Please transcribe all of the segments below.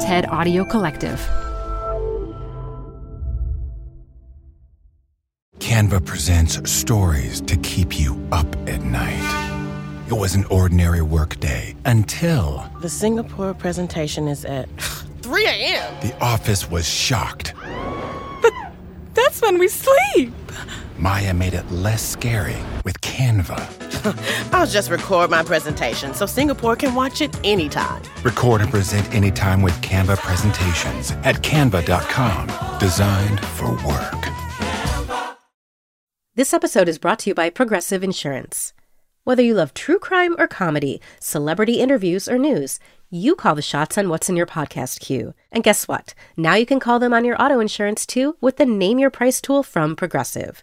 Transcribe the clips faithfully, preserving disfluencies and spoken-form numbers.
TED Audio Collective. Canva presents stories to keep you up at night. It was an ordinary workday until... The Singapore presentation is at three a.m. The office was shocked. But that's when we sleep. Maya made it less scary with Canva. I'll just record my presentation so Singapore can watch it anytime. Record and present anytime with Canva presentations at canva dot com. Designed for work. This episode is brought to you by Progressive Insurance. Whether you love true crime or comedy, celebrity interviews or news, you call the shots on what's in your podcast queue. And guess what? Now you can call them on your auto insurance too with the Name Your Price tool from Progressive.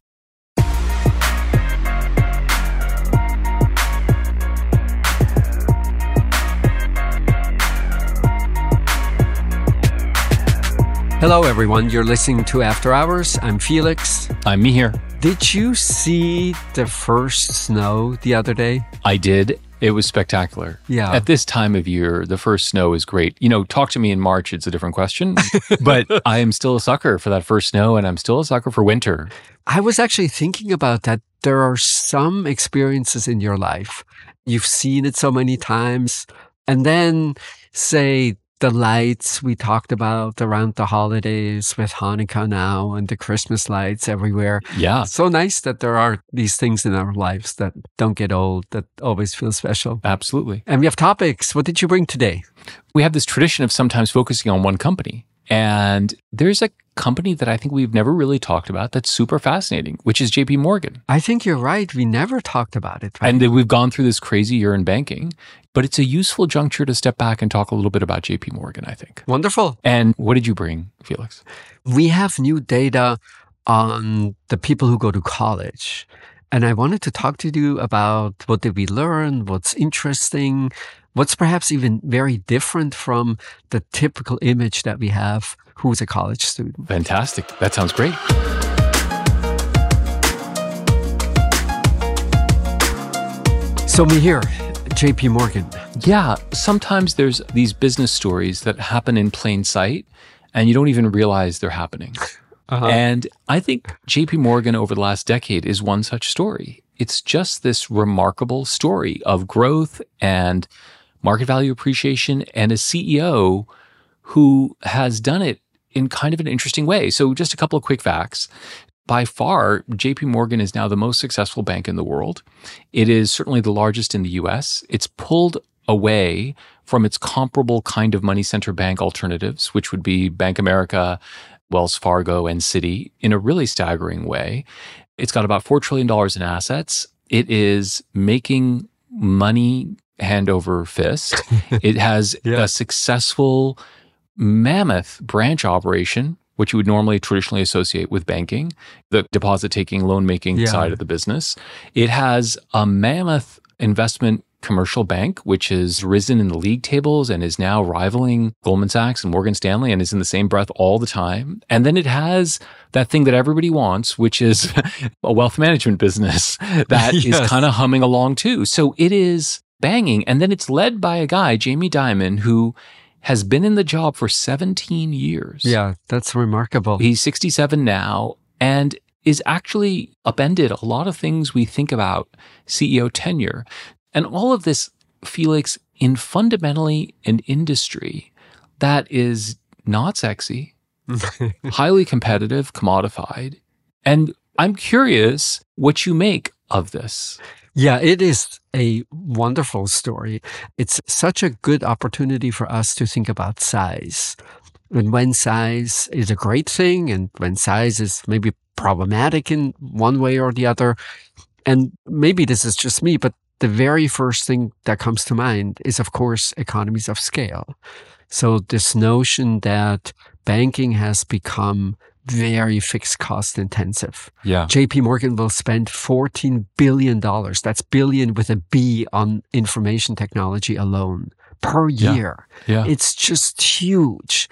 Hello, everyone. You're listening to After Hours. I'm Felix. I'm Mihir. Did you see the first snow the other day? I did. It was spectacular. Yeah. At this time of year, the first snow is great. You know, talk to me in March, it's a different question. But I am still a sucker for that first snow, and I'm still a sucker for winter. I was actually thinking about that. There are some experiences in your life. You've seen it so many times. And then, say, the lights we talked about around the holidays with Hanukkah now and the Christmas lights everywhere. Yeah. So nice that there are these things in our lives that don't get old, that always feel special. Absolutely. And we have topics. What did you bring today? We have this tradition of sometimes focusing on one company. And there's a company that I think we've never really talked about that's super fascinating, which is J P Morgan. I think you're right. We never talked about it. Right? And we've gone through this crazy year in banking, but it's a useful juncture to step back and talk a little bit about J P Morgan, I think. Wonderful. And what did you bring, Felix? We have new data on the people who go to college. And I wanted to talk to you about what did we learn, what's interesting, what's perhaps even very different from the typical image that we have who's a college student. Fantastic. That sounds great. So Mihir, J P Morgan. Yeah. Sometimes there's these business stories that happen in plain sight and you don't even realize they're happening. Uh-huh. And I think J P Morgan over the last decade is one such story. It's just this remarkable story of growth and market value appreciation and a C E O who has done it in kind of an interesting way. So just a couple of quick facts. By far, J P Morgan is now the most successful bank in the world. It is certainly the largest in the U S. It's pulled away from its comparable kind of money center bank alternatives, which would be Bank of America, Wells Fargo, and Citi, in a really staggering way. It's got about four trillion dollars in assets. It is making money hand over fist. It has yeah. a successful mammoth branch operation, which you would normally traditionally associate with banking, the deposit-taking, loan-making yeah. side of the business. It has a mammoth investment commercial bank, which has risen in the league tables and is now rivaling Goldman Sachs and Morgan Stanley and is in the same breath all the time. And then it has that thing that everybody wants, which is a wealth management business that yes. is kind of humming along too. So it is banging. And then it's led by a guy, Jamie Dimon, who has been in the job for seventeen years. Yeah, that's remarkable. He's sixty-seven now and is actually upended a lot of things we think about C E O tenure. And all of this, Felix, in fundamentally an industry that is not sexy, highly competitive, commodified. And I'm curious what you make of this. Yeah, it is a wonderful story. It's such a good opportunity for us to think about size. And when size is a great thing, and when size is maybe problematic in one way or the other, and maybe this is just me, but the very first thing that comes to mind is, of course, economies of scale. So this notion that banking has become very fixed cost intensive. Yeah. J P Morgan will spend fourteen billion dollars. That's billion with a B on information technology alone per year. Yeah. Yeah. It's just huge.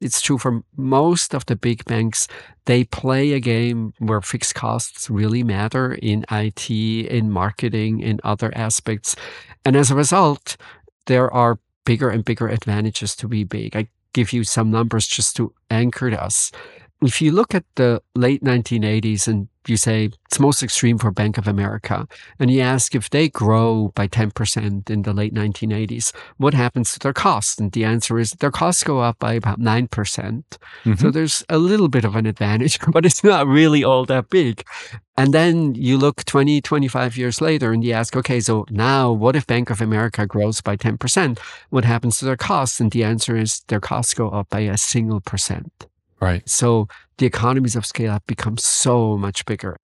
It's true for most of the big banks. They play a game where fixed costs really matter in I T, in marketing, in other aspects. And as a result, there are bigger and bigger advantages to be big. I give you some numbers just to anchor us. If you look at the late nineteen eighties and you say it's most extreme for Bank of America, and you ask if they grow by ten percent in the late nineteen eighties, what happens to their costs? And the answer is their costs go up by about nine percent. Mm-hmm. So there's a little bit of an advantage, but it's not really all that big. And then you look twenty, twenty-five years later and you ask, okay, so now what if Bank of America grows by ten percent? What happens to their costs? And the answer is their costs go up by a single percent. Right. So the economies of scale have become so much bigger.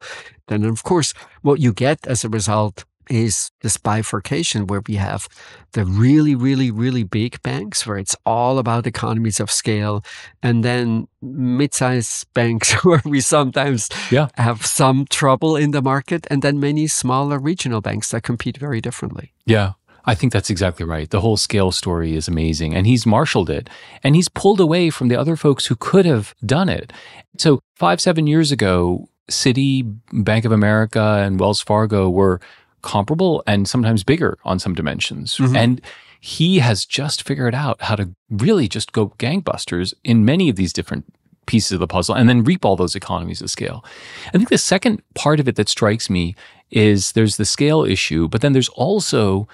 And of course, what you get as a result is this bifurcation where we have the really, really, really big banks where it's all about economies of scale, and then mid-sized banks where we sometimes yeah. have some trouble in the market, and then many smaller regional banks that compete very differently. Yeah. I think that's exactly right. The whole scale story is amazing. And he's marshaled it. And he's pulled away from the other folks who could have done it. So five, seven years ago, Citi, Bank of America, and Wells Fargo were comparable and sometimes bigger on some dimensions. Mm-hmm. And he has just figured out how to really just go gangbusters in many of these different pieces of the puzzle and then reap all those economies of scale. I think the second part of it that strikes me is there's the scale issue, but then there's also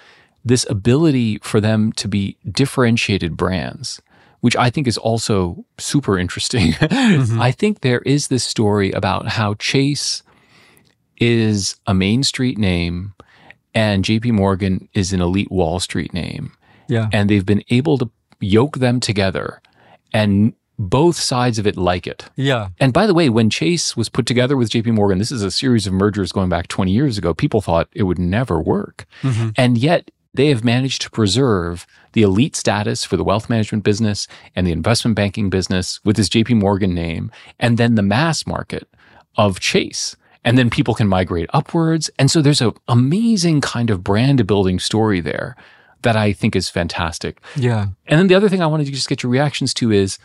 this ability for them to be differentiated brands, which I think is also super interesting. Mm-hmm. I think there is this story about how Chase is a Main Street name and J P Morgan is an elite Wall Street name. Yeah. And they've been able to yoke them together and both sides of it like it. Yeah. And by the way, when Chase was put together with J P Morgan, this is a series of mergers going back twenty years ago, people thought it would never work. Mm-hmm. And yet, they have managed to preserve the elite status for the wealth management business and the investment banking business with this J P Morgan name, and then the mass market of Chase. And then people can migrate upwards. And so there's an amazing kind of brand building story there that I think is fantastic. Yeah. And then the other thing I wanted to just get your reactions to is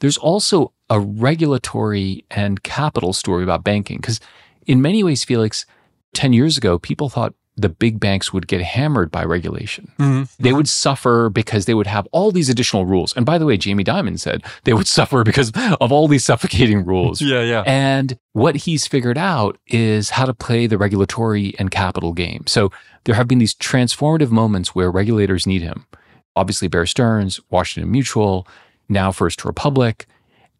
there's also a regulatory and capital story about banking. Because in many ways, Felix, ten years ago, people thought the big banks would get hammered by regulation. Mm-hmm. They would suffer because they would have all these additional rules. And by the way, Jamie Dimon said they would suffer because of all these suffocating rules. Yeah, yeah. And what he's figured out is how to play the regulatory and capital game. So there have been these transformative moments where regulators need him. Obviously, Bear Stearns, Washington Mutual, now First Republic.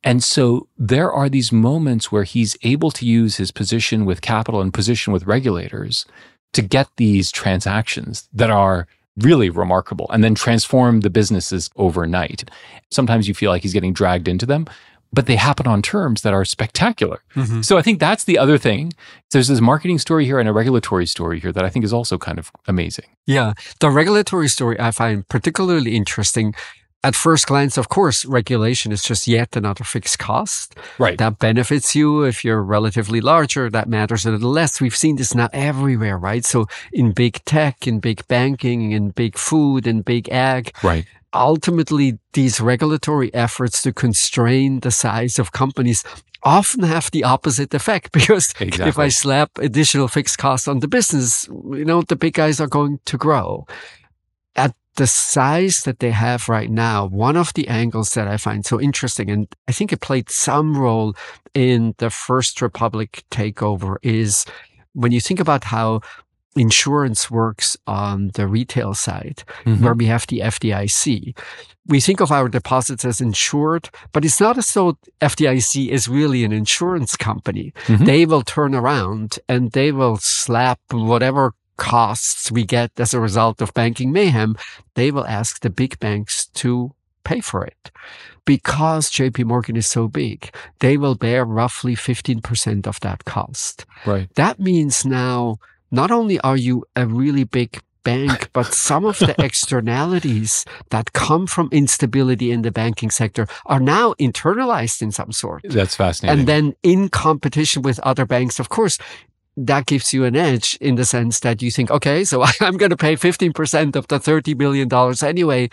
And so there are these moments where he's able to use his position with capital and position with regulators to get these transactions that are really remarkable and then transform the businesses overnight. Sometimes you feel like he's getting dragged into them, but they happen on terms that are spectacular. Mm-hmm. So I think that's the other thing. There's this marketing story here and a regulatory story here that I think is also kind of amazing. Yeah. The regulatory story I find particularly interesting. At first glance, of course, regulation is just yet another fixed cost. Right. That benefits you if you're relatively larger. That matters a little less. We've seen this now everywhere, right? So in big tech, in big banking, in big food, in big ag. Right. Ultimately, these regulatory efforts to constrain the size of companies often have the opposite effect, because exactly. if I slap additional fixed costs on the business, you know, the big guys are going to grow. At the size that they have right now, one of the angles that I find so interesting, and I think it played some role in the First Republic takeover, is when you think about how insurance works on the retail side, mm-hmm. where we have the F D I C. We think of our deposits as insured, but it's not as though F D I C is really an insurance company. Mm-hmm. They will turn around and they will slap whatever costs we get as a result of banking mayhem, they will ask the big banks to pay for it. Because J P Morgan is so big, they will bear roughly fifteen percent of that cost. Right. That means now, not only are you a really big bank, but some of the externalities that come from instability in the banking sector are now internalized in some sort. That's fascinating. And then in competition with other banks, of course, that gives you an edge in the sense that you think, okay, so I'm going to pay fifteen percent of the thirty billion dollars anyway,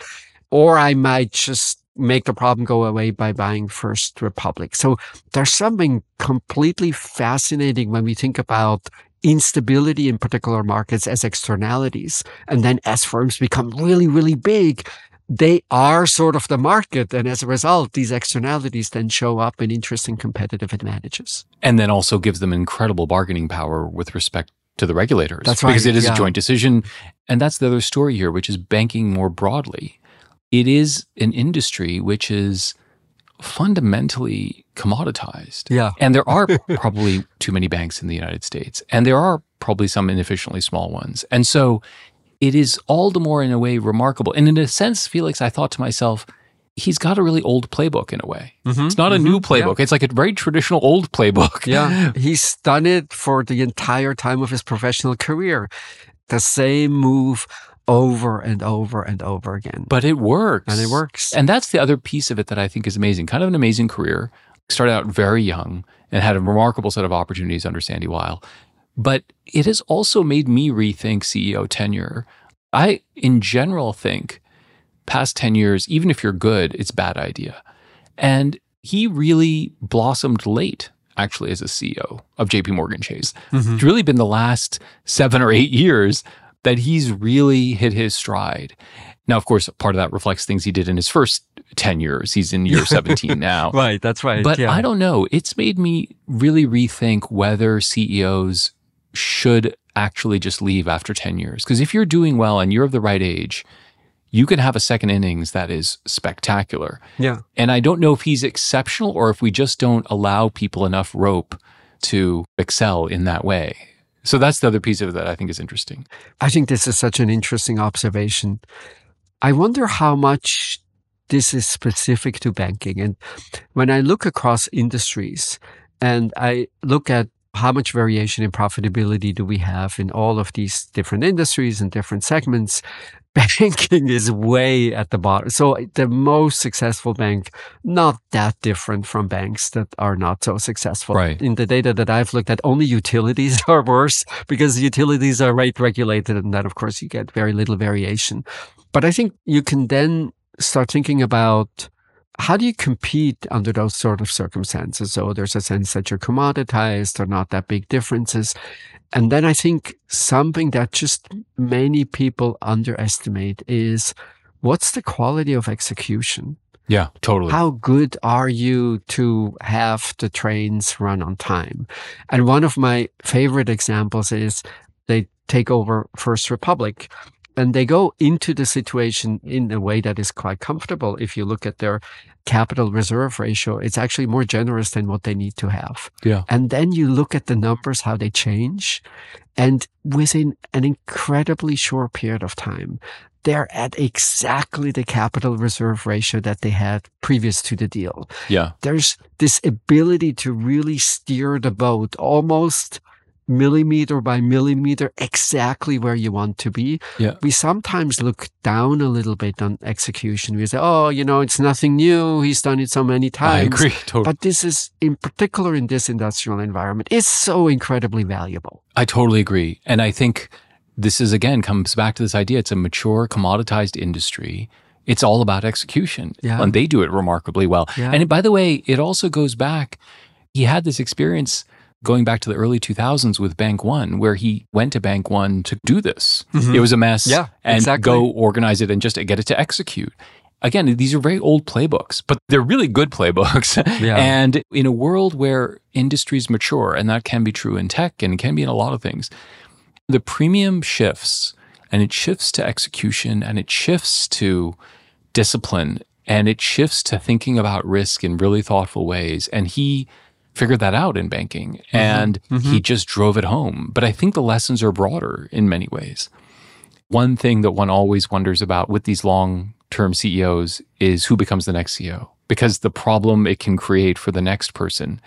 or I might just make the problem go away by buying First Republic. So there's something completely fascinating when we think about instability in particular markets as externalities. And then as firms become really, really big, they are sort of the market. And as a result, these externalities then show up in interesting competitive advantages. And then also gives them incredible bargaining power with respect to the regulators. That's right. Because it is yeah. a joint decision. And that's the other story here, which is banking more broadly. It is an industry which is fundamentally commoditized. Yeah. And there are probably too many banks in the United States, and there are probably some inefficiently small ones. And so it is all the more, in a way, remarkable. And in a sense, Felix, I thought to myself, he's got a really old playbook in a way. Mm-hmm, it's not mm-hmm, a new playbook. Yeah. It's like a very traditional old playbook. Yeah. He's done it for the entire time of his professional career. The same move over and over and over again. But it works. And it works. And that's the other piece of it that I think is amazing. Kind of an amazing career. Started out very young and had a remarkable set of opportunities under Sandy Weill. But it has also made me rethink C E O tenure. I, in general, think past ten years, even if you're good, it's a bad idea. And he really blossomed late, actually, as a C E O of JPMorgan Chase. Mm-hmm. It's really been the last seven or eight years that he's really hit his stride. Now, of course, part of that reflects things he did in his first ten years. He's in year seventeen now. Right, that's right. But yeah. I don't know. It's made me really rethink whether C E Os should actually just leave after ten years. Because if you're doing well and you're of the right age, you can have a second innings that is spectacular. Yeah. And I don't know if he's exceptional or if we just don't allow people enough rope to excel in that way. So that's the other piece of it that I think is interesting. I think this is such an interesting observation. I wonder how much this is specific to banking. And when I look across industries and I look at how much variation in profitability do we have in all of these different industries and different segments, banking is way at the bottom. So the most successful bank, not that different from banks that are not so successful. Right. In the data that I've looked at, only utilities are worse because utilities are rate regulated, and then, of course, you get very little variation. But I think you can then start thinking about how do you compete under those sort of circumstances? So there's a sense that you're commoditized, there are not that big differences. And then I think something that just many people underestimate is what's the quality of execution? Yeah, totally. How good are you to have the trains run on time? And one of my favorite examples is they take over First Republic. And they go into the situation in a way that is quite comfortable. If you look at their capital reserve ratio, it's actually more generous than what they need to have. Yeah. And then you look at the numbers, how they change. And within an incredibly short period of time, they're at exactly the capital reserve ratio that they had previous to the deal. Yeah. There's this ability to really steer the boat almost millimeter by millimeter, exactly where you want to be. Yeah. We sometimes look down a little bit on execution. We say, oh, you know, it's nothing new. He's done it so many times. I agree, totally. But this is, in particular in this industrial environment, is so incredibly valuable. I totally agree. And I think this is, again, comes back to this idea. It's a mature, commoditized industry. It's all about execution. Yeah. And they do it remarkably well. Yeah. And by the way, it also goes back, he had this experience going back to the early two thousands with Bank One, where he went to Bank One to do this. Mm-hmm. It was a mess. Yeah, and exactly. Go organize it and just get it to execute. Again, these are very old playbooks, but they're really good playbooks. Yeah. And in a world where industries mature, and that can be true in tech and can be in a lot of things, the premium shifts, and it shifts to execution, and it shifts to discipline, and it shifts to thinking about risk in really thoughtful ways. And he figured that out in banking, and mm-hmm. Mm-hmm. he just drove it home. But I think the lessons are broader in many ways. One thing that one always wonders about with these long-term C E Os is who becomes the next C E O, because the problem it can create for the next person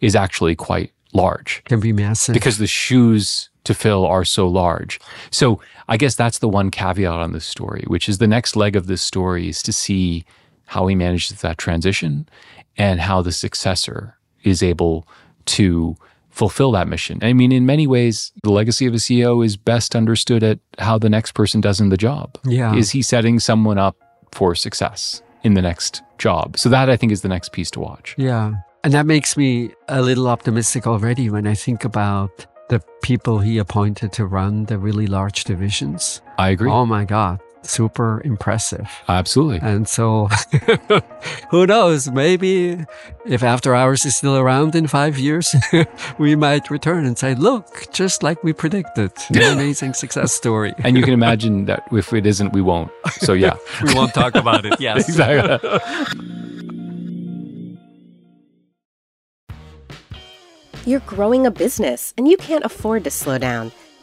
is actually quite large. Can be massive. Because the shoes to fill are so large. So I guess that's the one caveat on this story, which is the next leg of this story is to see how he manages that transition and how the successor is able to fulfill that mission. I mean, in many ways, the legacy of a C E O is best understood at how the next person does in the job. Yeah. Is he setting someone up for success in the next job? So that, I think, is the next piece to watch. Yeah. And that makes me a little optimistic already when I think about the people he appointed to run the really large divisions. I agree. Oh my God. Super impressive. Absolutely. And so who knows, maybe if After Hours is still around in five years, we might return and say, look, just like we predicted, an amazing success story. And you can imagine that if it isn't, we won't. So yeah. We won't talk about it. Yes. Exactly. You're growing a business and you can't afford to slow down.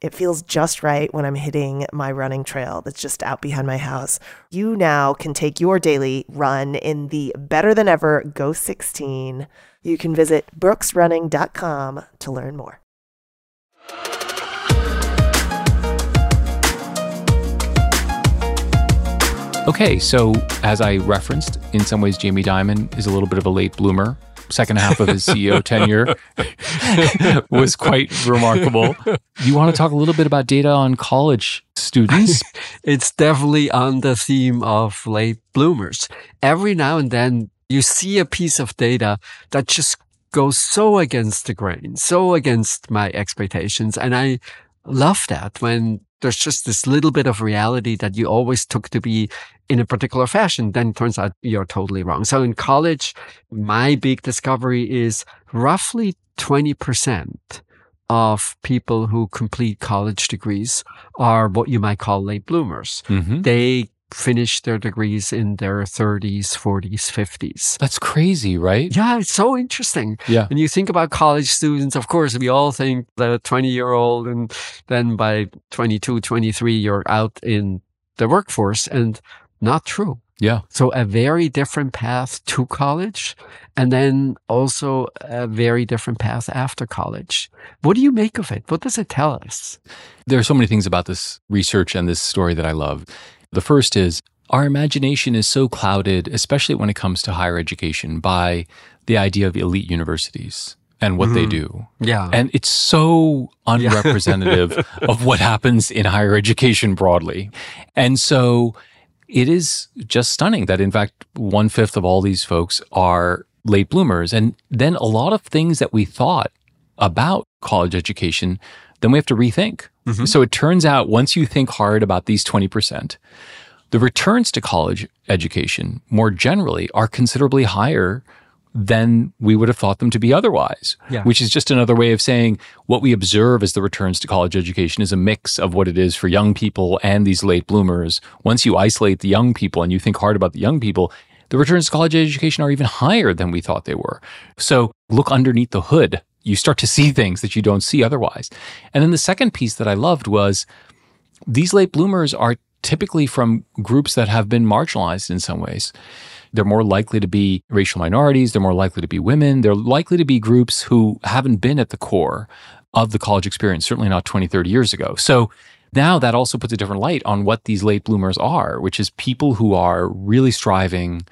It feels just right when I'm hitting my running trail that's just out behind my house. You now can take your daily run in the better than ever Ghost sixteen. You can visit brooks running dot com to learn more. Okay, so as I referenced, in some ways, Jamie Dimon is a little bit of a late bloomer. Second half of his C E O tenure was quite remarkable. You want to talk a little bit about data on college students? It's definitely on the theme of late bloomers. Every now and then, you see a piece of data that just goes so against the grain, so against my expectations. And I love that when there's just this little bit of reality that you always took to be in a particular fashion, then it turns out you're totally wrong. So in college, my big discovery is roughly twenty percent of people who complete college degrees are what you might call late bloomers. Mm-hmm. They finish their degrees in their thirties, forties, fifties. That's crazy, right? Yeah, it's so interesting. Yeah. When you think about college students, of course, we all think the twenty-year-old, and then by twenty-two, twenty-three, you're out in the workforce, and not true. Yeah. So a very different path to college, and then also a very different path after college. What do you make of it? What does it tell us? There are so many things about this research and this story that I love. The first is our imagination is so clouded, especially when it comes to higher education, by the idea of elite universities and what mm. they do. Yeah. And it's so unrepresentative yeah. of what happens in higher education broadly. And so it is just stunning that, in fact, one-fifth of all these folks are late bloomers. And then a lot of things that we thought about college education, then we have to rethink. Mm-hmm. So it turns out once you think hard about these twenty percent, the returns to college education more generally are considerably higher than we would have thought them to be otherwise, yeah. which is just another way of saying what we observe as the returns to college education is a mix of what it is for young people and these late bloomers. Once you isolate the young people and you think hard about the young people, the returns to college education are even higher than we thought they were. So look underneath the hood. You start to see things that you don't see otherwise. And then the second piece that I loved was these late bloomers are typically from groups that have been marginalized in some ways. They're more likely to be racial minorities. They're more likely to be women. They're likely to be groups who haven't been at the core of the college experience, certainly not twenty, thirty years ago. So now that also puts a different light on what these late bloomers are, which is people who are really striving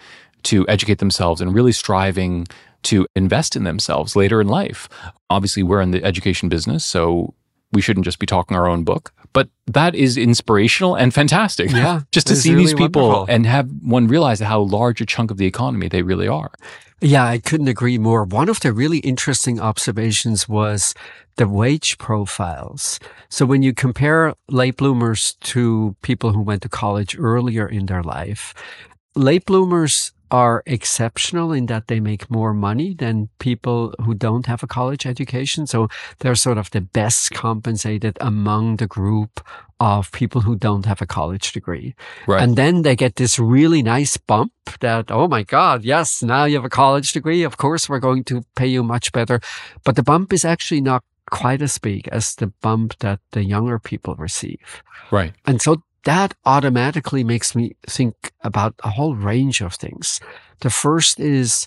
to educate themselves and really striving to invest in themselves later in life. Obviously, we're in the education business, so we shouldn't just be talking our own book. But that is inspirational and fantastic. Yeah, just to see really these people wonderful. And have one realize how large a chunk of the economy they really are. Yeah, I couldn't agree more. One of the really interesting observations was the wage profiles. So when you compare late bloomers to people who went to college earlier in their life, late bloomers are exceptional in that they make more money than people who don't have a college education. So they're sort of the best compensated among the group of people who don't have a college degree. Right. And then they get this really nice bump that, oh my God, yes, now you have a college degree. Of course, we're going to pay you much better. But the bump is actually not quite as big as the bump that the younger people receive. Right. And so that automatically makes me think about a whole range of things. The first is,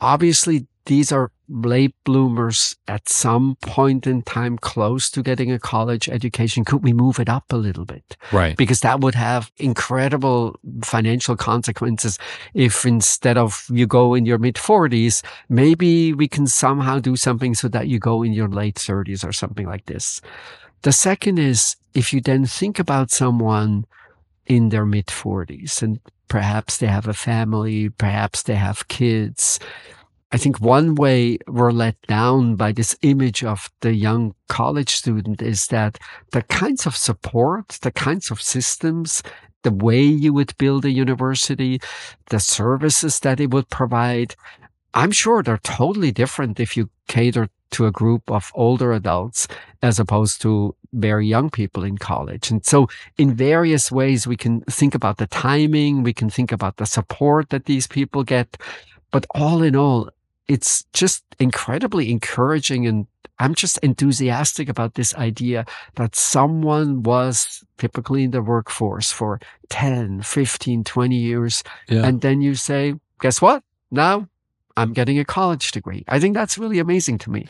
obviously, these are late bloomers at some point in time close to getting a college education. Could we move it up a little bit? Right. Because that would have incredible financial consequences if instead of you go in your mid forties, maybe we can somehow do something so that you go in your late thirties or something like this. The second is, if you then think about someone in their mid forties, and perhaps they have a family, perhaps they have kids, I think one way we're let down by this image of the young college student is that the kinds of support, the kinds of systems, the way you would build a university, the services that it would provide, I'm sure they're totally different if you cater to a group of older adults as opposed to very young people in college. And so in various ways, we can think about the timing, we can think about the support that these people get. But all in all, it's just incredibly encouraging. And I'm just enthusiastic about this idea that someone was typically in the workforce for ten, fifteen, twenty years. Yeah. And then you say, guess what? Now I'm getting a college degree. I think that's really amazing to me.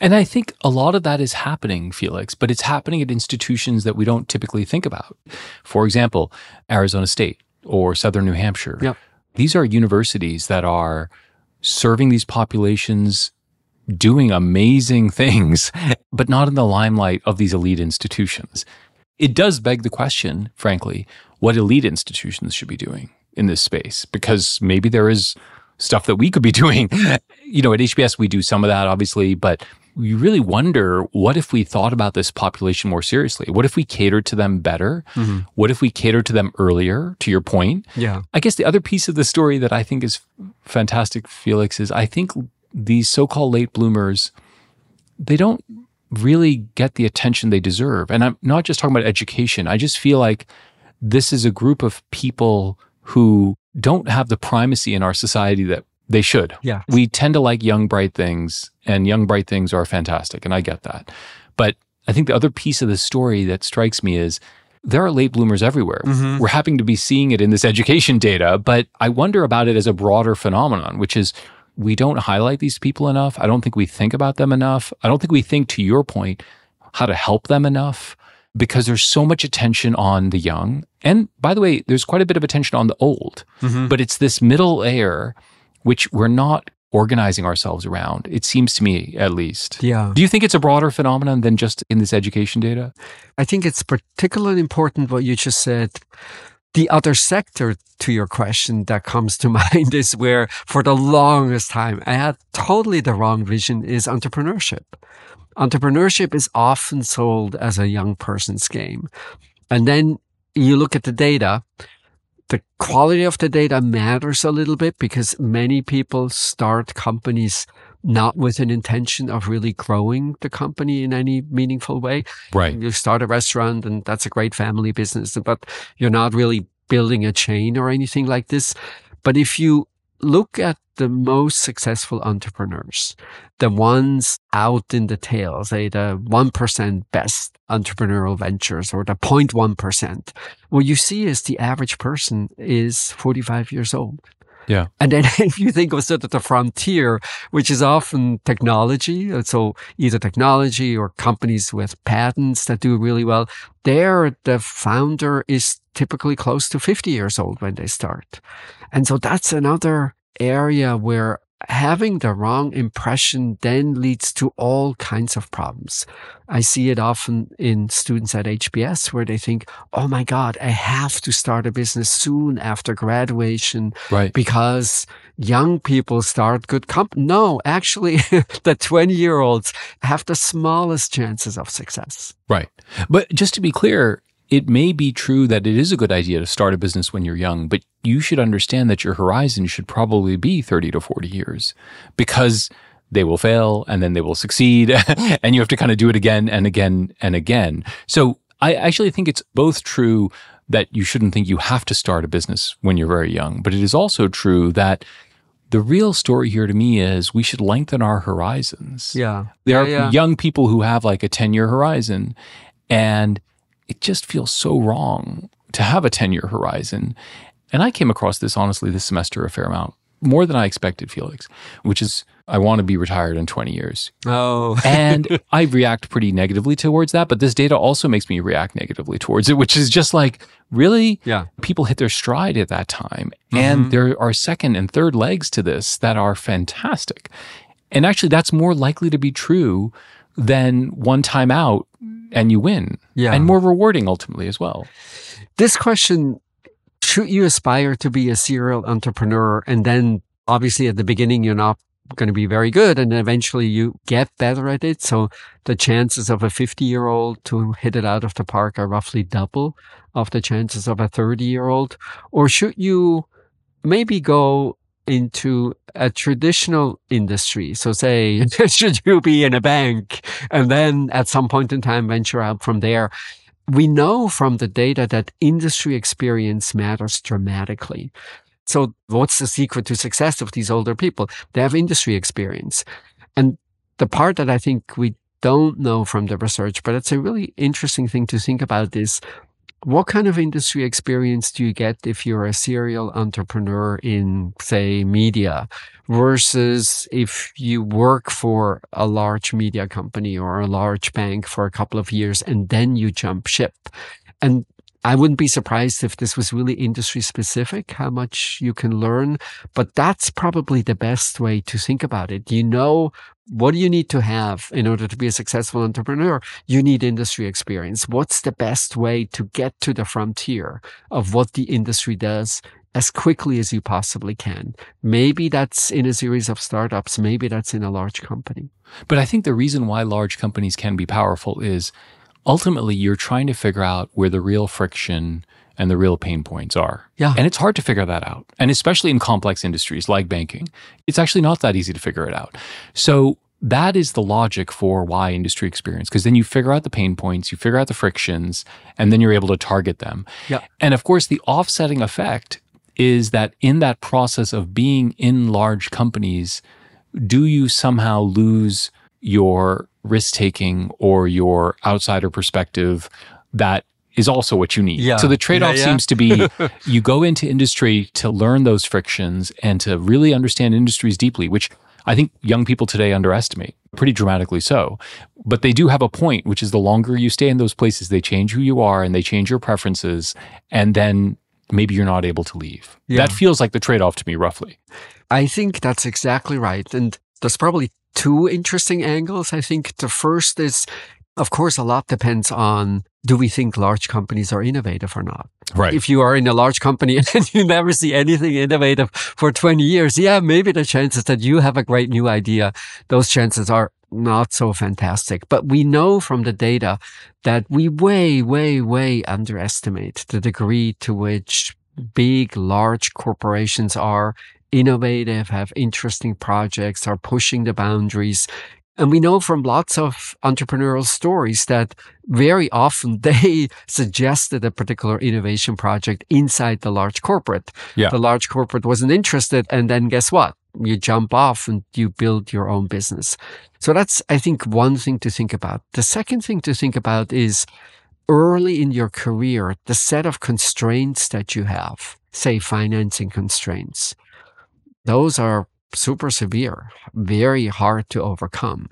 And I think a lot of that is happening, Felix, but it's happening at institutions that we don't typically think about. For example, Arizona State or Southern New Hampshire. Yep. These are universities that are serving these populations, doing amazing things, but not in the limelight of these elite institutions. It does beg the question, frankly, what elite institutions should be doing in this space, because maybe there is stuff that we could be doing. You know, at H B S, we do some of that, obviously, but we really wonder, what if we thought about this population more seriously? What if we catered to them better? Mm-hmm. What if we catered to them earlier, to your point? Yeah. I guess the other piece of the story that I think is fantastic, Felix, is I think these so-called late bloomers, they don't really get the attention they deserve. And I'm not just talking about education. I just feel like this is a group of people who don't have the primacy in our society that they should. Yeah. We tend to like young, bright things, and young, bright things are fantastic, and I get that. But I think the other piece of the story that strikes me is there are late bloomers everywhere. Mm-hmm. We're happening to be seeing it in this education data, but I wonder about it as a broader phenomenon, which is we don't highlight these people enough. I don't think we think about them enough. I don't think we think, to your point, how to help them enough, because there's so much attention on the young. And by the way, there's quite a bit of attention on the old, mm-hmm. but it's this middle layer which we're not organizing ourselves around, it seems to me, at least. Yeah. Do you think it's a broader phenomenon than just in this education data? I think it's particularly important what you just said. The other sector to your question that comes to mind is where, for the longest time, I had totally the wrong vision, is entrepreneurship. Entrepreneurship is often sold as a young person's game. And then you look at the data, the quality of the data matters a little bit because many people start companies not with an intention of really growing the company in any meaningful way. Right. You start a restaurant and that's a great family business, but you're not really building a chain or anything like this. But if you look at the most successful entrepreneurs, the ones out in the tail, say the one percent best entrepreneurial ventures or the zero point one percent, what you see is the average person is forty-five years old. Yeah. And then if you think of sort of the frontier, which is often technology, so either technology or companies with patents that do really well, there the founder is typically close to fifty years old when they start. And so that's another area where having the wrong impression then leads to all kinds of problems. I see it often in students at H B S where they think, oh my God, I have to start a business soon after graduation right. because young people start good comp. No, actually, the twenty-year-olds have the smallest chances of success. Right. But just to be clear, it may be true that it is a good idea to start a business when you're young, but you should understand that your horizon should probably be thirty to forty years because they will fail and then they will succeed and you have to kind of do it again and again and again. So I actually think it's both true that you shouldn't think you have to start a business when you're very young, but it is also true that the real story here to me is we should lengthen our horizons. Yeah. There are yeah, yeah. young people who have like a ten-year horizon, and it just feels so wrong to have a ten-year horizon. And I came across this, honestly, this semester a fair amount, more than I expected, Felix, which is I want to be retired in twenty years. Oh. And I react pretty negatively towards that, but this data also makes me react negatively towards it, which is just like, really? Yeah. People hit their stride at that time. Mm-hmm. And there are second and third legs to this that are fantastic. And actually, that's more likely to be true than one time out and you win. Yeah. And more rewarding ultimately as well. This question, should you aspire to be a serial entrepreneur? And then obviously at the beginning, you're not going to be very good. And eventually you get better at it. So the chances of a fifty-year-old to hit it out of the park are roughly double of the chances of a thirty-year-old. Or should you maybe go into a traditional industry? So say, should you be in a bank? And then at some point in time, venture out from there. We know from the data that industry experience matters dramatically. So what's the secret to success of these older people? They have industry experience. And the part that I think we don't know from the research, but it's a really interesting thing to think about is, what kind of industry experience do you get if you're a serial entrepreneur in, say, media versus if you work for a large media company or a large bank for a couple of years and then you jump ship? And I wouldn't be surprised if this was really industry specific, how much you can learn, but that's probably the best way to think about it. You know, what do you need to have in order to be a successful entrepreneur? You need industry experience. What's the best way to get to the frontier of what the industry does as quickly as you possibly can? Maybe that's in a series of startups. Maybe that's in a large company. But I think the reason why large companies can be powerful is ultimately, you're trying to figure out where the real friction and the real pain points are. Yeah. And it's hard to figure that out. And especially in complex industries like banking, it's actually not that easy to figure it out. So that is the logic for why industry experience, because then you figure out the pain points, you figure out the frictions, and then you're able to target them. Yeah. And of course, the offsetting effect is that in that process of being in large companies, do you somehow lose your risk-taking or your outsider perspective that is also what you need. Yeah. So the trade-off yeah, yeah. seems to be you go into industry to learn those frictions and to really understand industries deeply, which I think young people today underestimate, pretty dramatically so. But they do have a point, which is the longer you stay in those places, they change who you are and they change your preferences, and then maybe you're not able to leave. Yeah. That feels like the trade-off to me, roughly. I think that's exactly right. And there's probably two interesting angles. I think the first is, of course, a lot depends on, do we think large companies are innovative or not? Right. If you are in a large company and you never see anything innovative for twenty years, yeah, maybe the chances that you have a great new idea, those chances are not so fantastic. But we know from the data that we way, way, way underestimate the degree to which big, large corporations are innovative, have interesting projects, are pushing the boundaries. And we know from lots of entrepreneurial stories that very often they suggested a particular innovation project inside the large corporate. Yeah. The large corporate wasn't interested. And then guess what? You jump off and you build your own business. So that's, I think, one thing to think about. The second thing to think about is early in your career, the set of constraints that you have, say financing constraints. Those are super severe, very hard to overcome.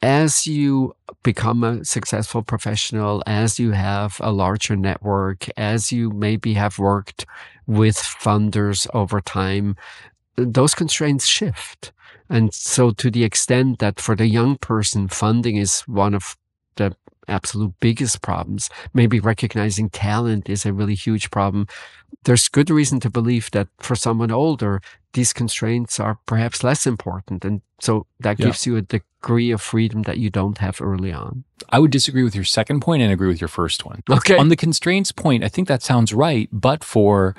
As you become a successful professional, as you have a larger network, as you maybe have worked with funders over time, those constraints shift. And so to the extent that for the young person, funding is one of the absolute biggest problems, maybe recognizing talent is a really huge problem. There's good reason to believe that for someone older, these constraints are perhaps less important. And so that yeah. gives you a degree of freedom that you don't have early on. I would disagree with your second point and agree with your first one. Okay. On the constraints point, I think that sounds right, but for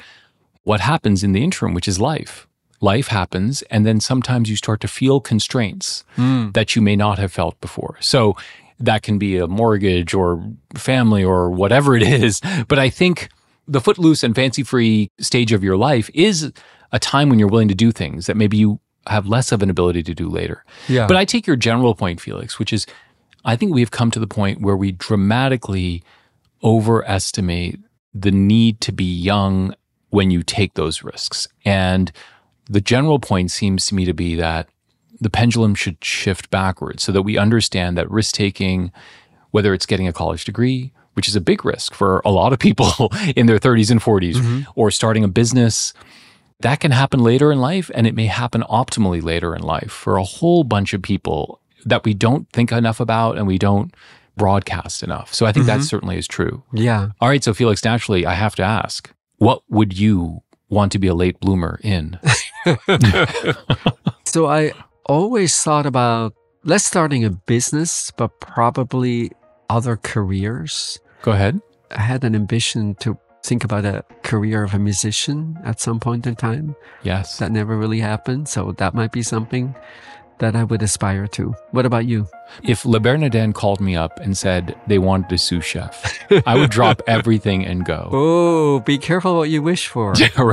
what happens in the interim, which is life. Life happens, and then sometimes you start to feel constraints mm. that you may not have felt before. So that can be a mortgage or family or whatever it is. But I think the footloose and fancy-free stage of your life is a time when you're willing to do things that maybe you have less of an ability to do later. Yeah. But I take your general point, Felix, which is I think we've come to the point where we dramatically overestimate the need to be young when you take those risks. And the general point seems to me to be that the pendulum should shift backwards so that we understand that risk-taking, whether it's getting a college degree, which is a big risk for a lot of people in their thirties and forties, mm-hmm. or starting a business, that can happen later in life, and it may happen optimally later in life for a whole bunch of people that we don't think enough about and we don't broadcast enough. So I think mm-hmm. that certainly is true. Yeah. All right, so Felix, naturally, I have to ask, what would you want to be a late bloomer in? So I always thought about less starting a business, but probably other careers. Go ahead. I had an ambition to think about a career of a musician at some point in time. Yes. That never really happened. So that might be something that I would aspire to. What about you? If Le Bernardin called me up and said they wanted a sous chef, I would drop everything and go. Oh, be careful what you wish for. Right. All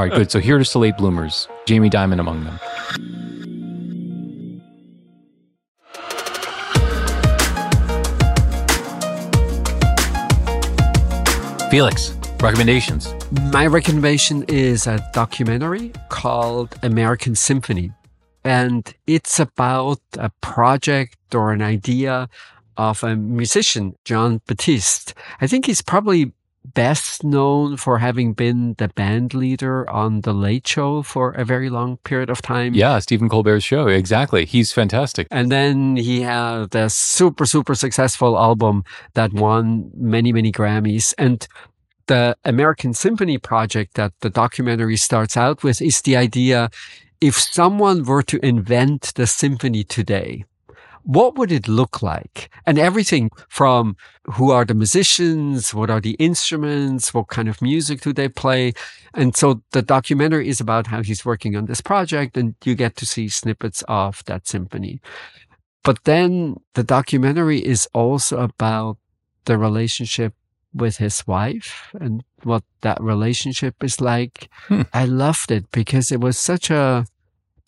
right, good. So here are the late bloomers. Jamie Dimon among them. Felix, recommendations. My recommendation is a documentary called American Symphony. And it's about a project or an idea of a musician, John Batiste. I think he's probably best known for having been the band leader on The Late Show for a very long period of time. Yeah, Stephen Colbert's show. Exactly. He's fantastic. And then he had a super, super successful album that won many, many Grammys. And the American Symphony project that the documentary starts out with is the idea, if someone were to invent the symphony today, what would it look like? And everything from who are the musicians, what are the instruments, what kind of music do they play? And so the documentary is about how he's working on this project, and you get to see snippets of that symphony. But then the documentary is also about the relationship with his wife and what that relationship is like. Hmm. I loved it because it was such a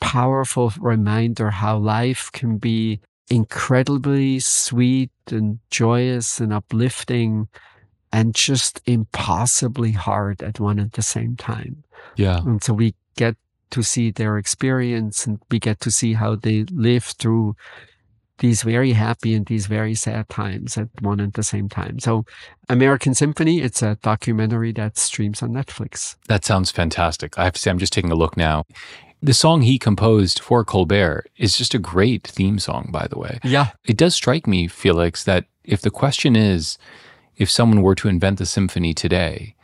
powerful reminder how life can be incredibly sweet and joyous and uplifting and just impossibly hard at one and the same time. Yeah. And so we get to see their experience, and we get to see how they live through these very happy and these very sad times at one and the same time. So American Symphony, it's a documentary that streams on Netflix. That sounds fantastic. I have to say, I'm just taking a look now. The song he composed for Colbert is just a great theme song, by the way. Yeah. It does strike me, Felix, that if the question is, if someone were to invent the symphony today,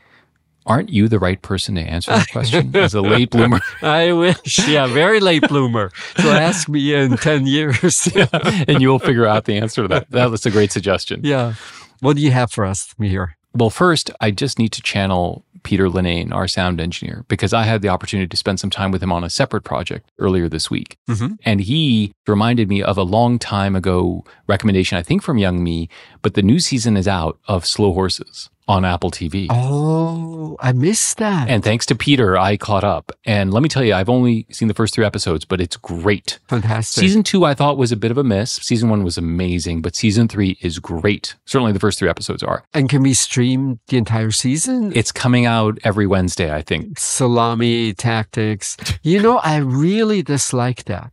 aren't you the right person to answer that question as a late bloomer? I wish. Yeah, very late bloomer. So ask me in ten years. Yeah, and you'll figure out the answer to that. That was a great suggestion. Yeah. What do you have for us, Mihir? Well, first, I just need to channel Peter Linane, our sound engineer, because I had the opportunity to spend some time with him on a separate project earlier this week. Mm-hmm. And he reminded me of a long time ago recommendation, I think from young me, but the new season is out of Slow Horses on Apple T V. Oh, I missed that. And thanks to Peter, I caught up. And let me tell you, I've only seen the first three episodes, but it's great. Fantastic. Season two, I thought, was a bit of a miss. Season one was amazing, but season three is great. Certainly the first three episodes are. And can we stream the entire season? It's coming out every Wednesday, I think. Salami tactics. You know, I really dislike that.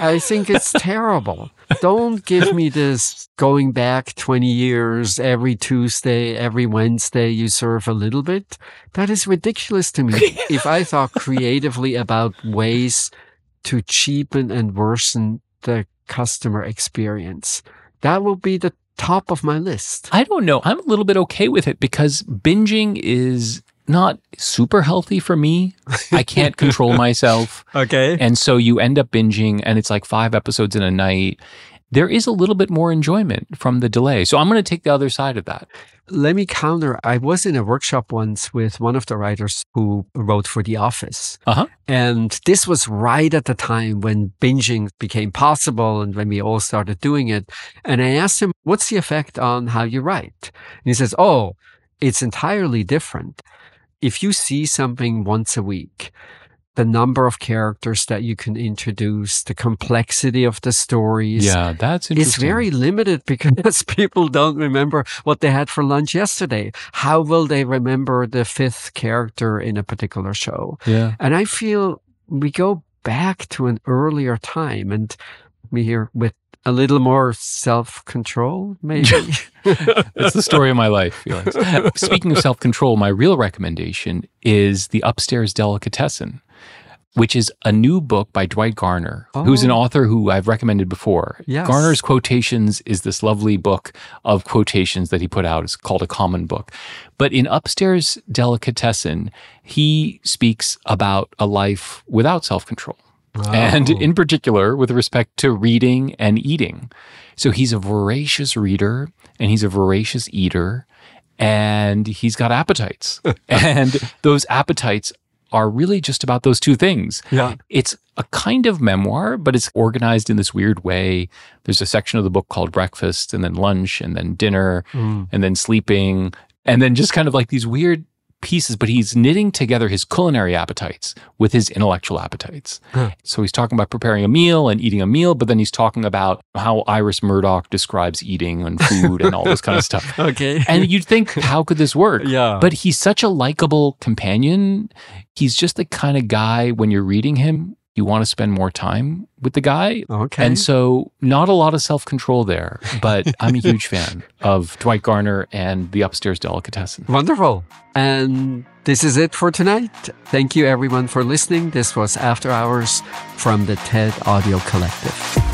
I think it's terrible. Don't give me this going back twenty years, every Tuesday, every Wednesday, you serve a little bit. That is ridiculous to me. If I thought creatively about ways to cheapen and worsen the customer experience, that will be the top of my list. I don't know. I'm a little bit okay with it because binging is not super healthy for me. I can't control myself. Okay. And so you end up binging and it's like five episodes in a night. There is a little bit more enjoyment from the delay. So I'm going to take the other side of that. Let me counter. I was in a workshop once with one of the writers who wrote for The Office. Uh-huh. And this was right at the time when binging became possible and when we all started doing it. And I asked him, what's the effect on how you write? And he says, oh, it's entirely different. If you see something once a week, the number of characters that you can introduce, the complexity of the stories. Yeah, that's interesting. It's very limited because people don't remember what they had for lunch yesterday. How will they remember the fifth character in a particular show? Yeah. And I feel we go back to an earlier time and we hear with a little more self-control, maybe. That's the story of my life, Felix. Speaking of self-control, my real recommendation is The Upstairs Delicatessen, which is a new book by Dwight Garner, oh. who's an author who I've recommended before. Yes. Garner's Quotations is this lovely book of quotations that he put out. It's called A Common Book. But in Upstairs Delicatessen, he speaks about a life without self-control. Oh. And in particular, with respect to reading and eating. So he's a voracious reader and he's a voracious eater and he's got appetites. And those appetites are really just about those two things. Yeah. It's a kind of memoir, but it's organized in this weird way. There's a section of the book called Breakfast and then Lunch and then Dinner mm. and then Sleeping and then just kind of like these weird pieces, but he's knitting together his culinary appetites with his intellectual appetites. Huh. So he's talking about preparing a meal and eating a meal, but then he's talking about how Iris Murdoch describes eating and food and all this kind of stuff. Okay. And you'd think, how could this work? Yeah. But he's such a likable companion. He's just the kind of guy, when you're reading him, you want to spend more time with the guy. Okay. And so not a lot of self-control there, but I'm a huge fan of Dwight Garner and The Upstairs Delicatessen. Wonderful. And this is it for tonight. Thank you everyone for listening. This was After Hours from the TED Audio Collective.